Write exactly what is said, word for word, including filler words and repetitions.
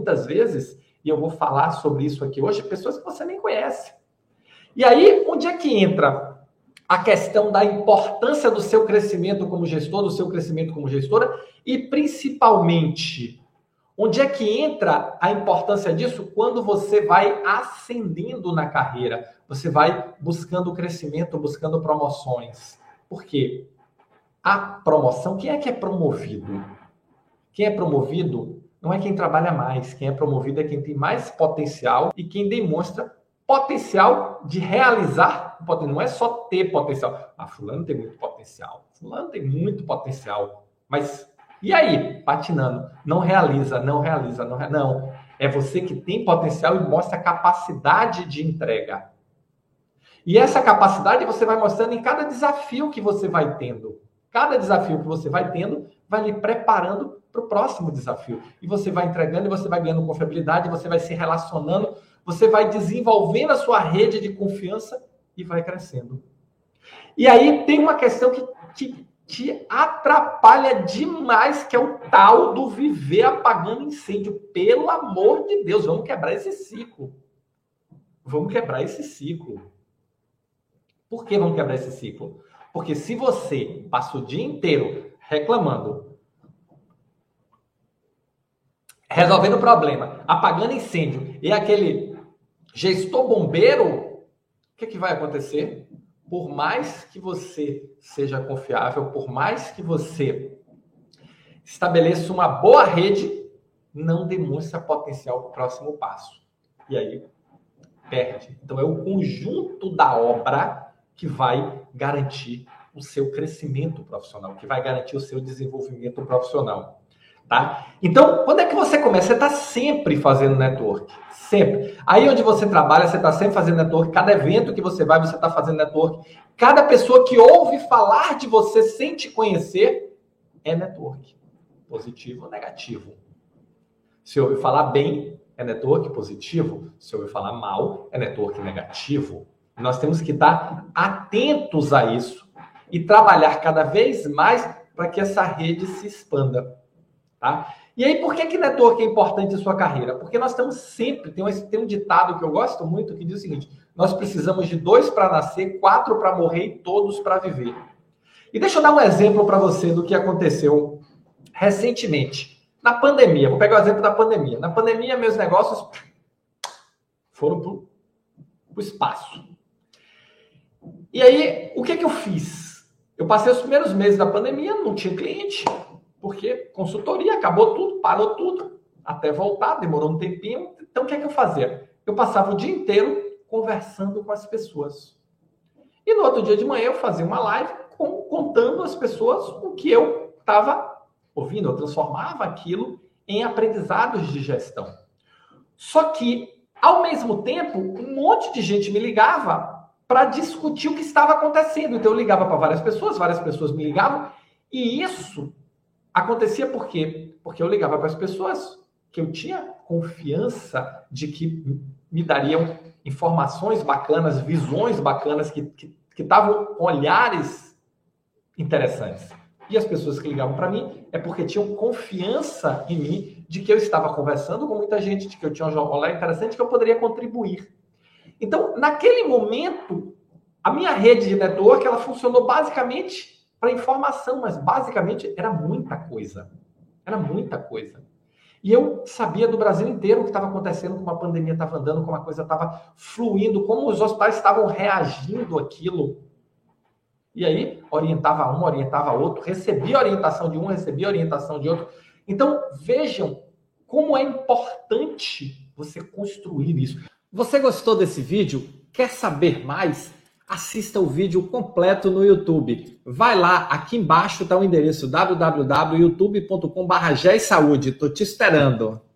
muitas vezes, e eu vou falar sobre isso aqui hoje, pessoas que você nem conhece. E aí, onde é que entra a questão da importância do seu crescimento como gestor, do seu crescimento como gestora, e principalmente, onde é que entra a importância disso quando você vai ascendendo na carreira, você vai buscando crescimento, buscando promoções. Por quê? A promoção, quem é que é promovido? Quem é promovido não é quem trabalha mais, quem é promovido é quem tem mais potencial e quem demonstra potencial de realizar, não é só ter potencial. Ah, fulano tem muito potencial, fulano tem muito potencial, mas e aí? Patinando, não realiza, não realiza, não realiza, não. É você que tem potencial e mostra a capacidade de entrega. E essa capacidade você vai mostrando em cada desafio que você vai tendo. Cada desafio que você vai tendo vai lhe preparando para o próximo desafio. E você vai entregando, e você vai ganhando confiabilidade, você vai se relacionando, você vai desenvolvendo a sua rede de confiança e vai crescendo. E aí tem uma questão que te, te atrapalha demais, que é o tal do viver apagando incêndio. Pelo amor de Deus, vamos quebrar esse ciclo. Vamos quebrar esse ciclo. Por que vamos quebrar esse ciclo? Porque se você passa o dia inteiro reclamando, resolvendo problema, apagando incêndio, e aquele gestor bombeiro, o que, que vai acontecer? Por mais que você seja confiável, por mais que você estabeleça uma boa rede, não demonstra potencial para o próximo passo. E aí, perde. Então, é o conjunto da obra que vai garantir o seu crescimento profissional, que vai garantir o seu desenvolvimento profissional, tá? Então, quando é que você começa? Você está sempre fazendo network, sempre. Aí onde você trabalha, você está sempre fazendo network, cada evento que você vai, você está fazendo network, cada pessoa que ouve falar de você sem te conhecer, é network, positivo ou negativo. Se ouve falar bem, é network positivo, se ouve falar mal, é network negativo. Nós temos que estar atentos a isso e trabalhar cada vez mais para que essa rede se expanda, tá? E aí, por que que network é importante em sua carreira? Porque nós estamos sempre... Tem um, tem um ditado que eu gosto muito que diz o seguinte: nós precisamos de dois para nascer, quatro para morrer e todos para viver. E deixa eu dar um exemplo para você do que aconteceu recentemente. Na pandemia, vou pegar o exemplo da pandemia. Na pandemia, meus negócios foram para o espaço. E aí, o que que eu fiz? Eu passei os primeiros meses da pandemia, não tinha cliente, porque consultoria, acabou tudo, parou tudo, até voltar, demorou um tempinho. Então, o que é que eu fazia? Eu passava o dia inteiro conversando com as pessoas. E no outro dia de manhã, eu fazia uma live com, contando às pessoas o que eu estava ouvindo. Eu transformava aquilo em aprendizados de gestão. Só que, ao mesmo tempo, um monte de gente me ligava para discutir o que estava acontecendo. Então, eu ligava para várias pessoas, várias pessoas me ligavam, e isso acontecia por quê? Porque eu ligava para as pessoas que eu tinha confiança de que me dariam informações bacanas, visões bacanas, que que, que estavam olhares interessantes. E as pessoas que ligavam para mim é porque tinham confiança em mim, de que eu estava conversando com muita gente, de que eu tinha um jogo lá interessante, que eu poderia contribuir. Então, naquele momento, a minha rede de network, ela funcionou basicamente para informação, mas basicamente era muita coisa. Era muita coisa. E eu sabia do Brasil inteiro o que estava acontecendo, como a pandemia estava andando, como a coisa estava fluindo, como os hospitais estavam reagindo àquilo. E aí, orientava um, orientava outro, recebia orientação de um, recebia orientação de outro. Então, vejam como é importante você construir isso. Você gostou desse vídeo? Quer saber mais? Assista o vídeo completo no YouTube. Vai lá, aqui embaixo está o endereço w w w ponto youtube ponto com barra G E S Saúde. Tô te esperando.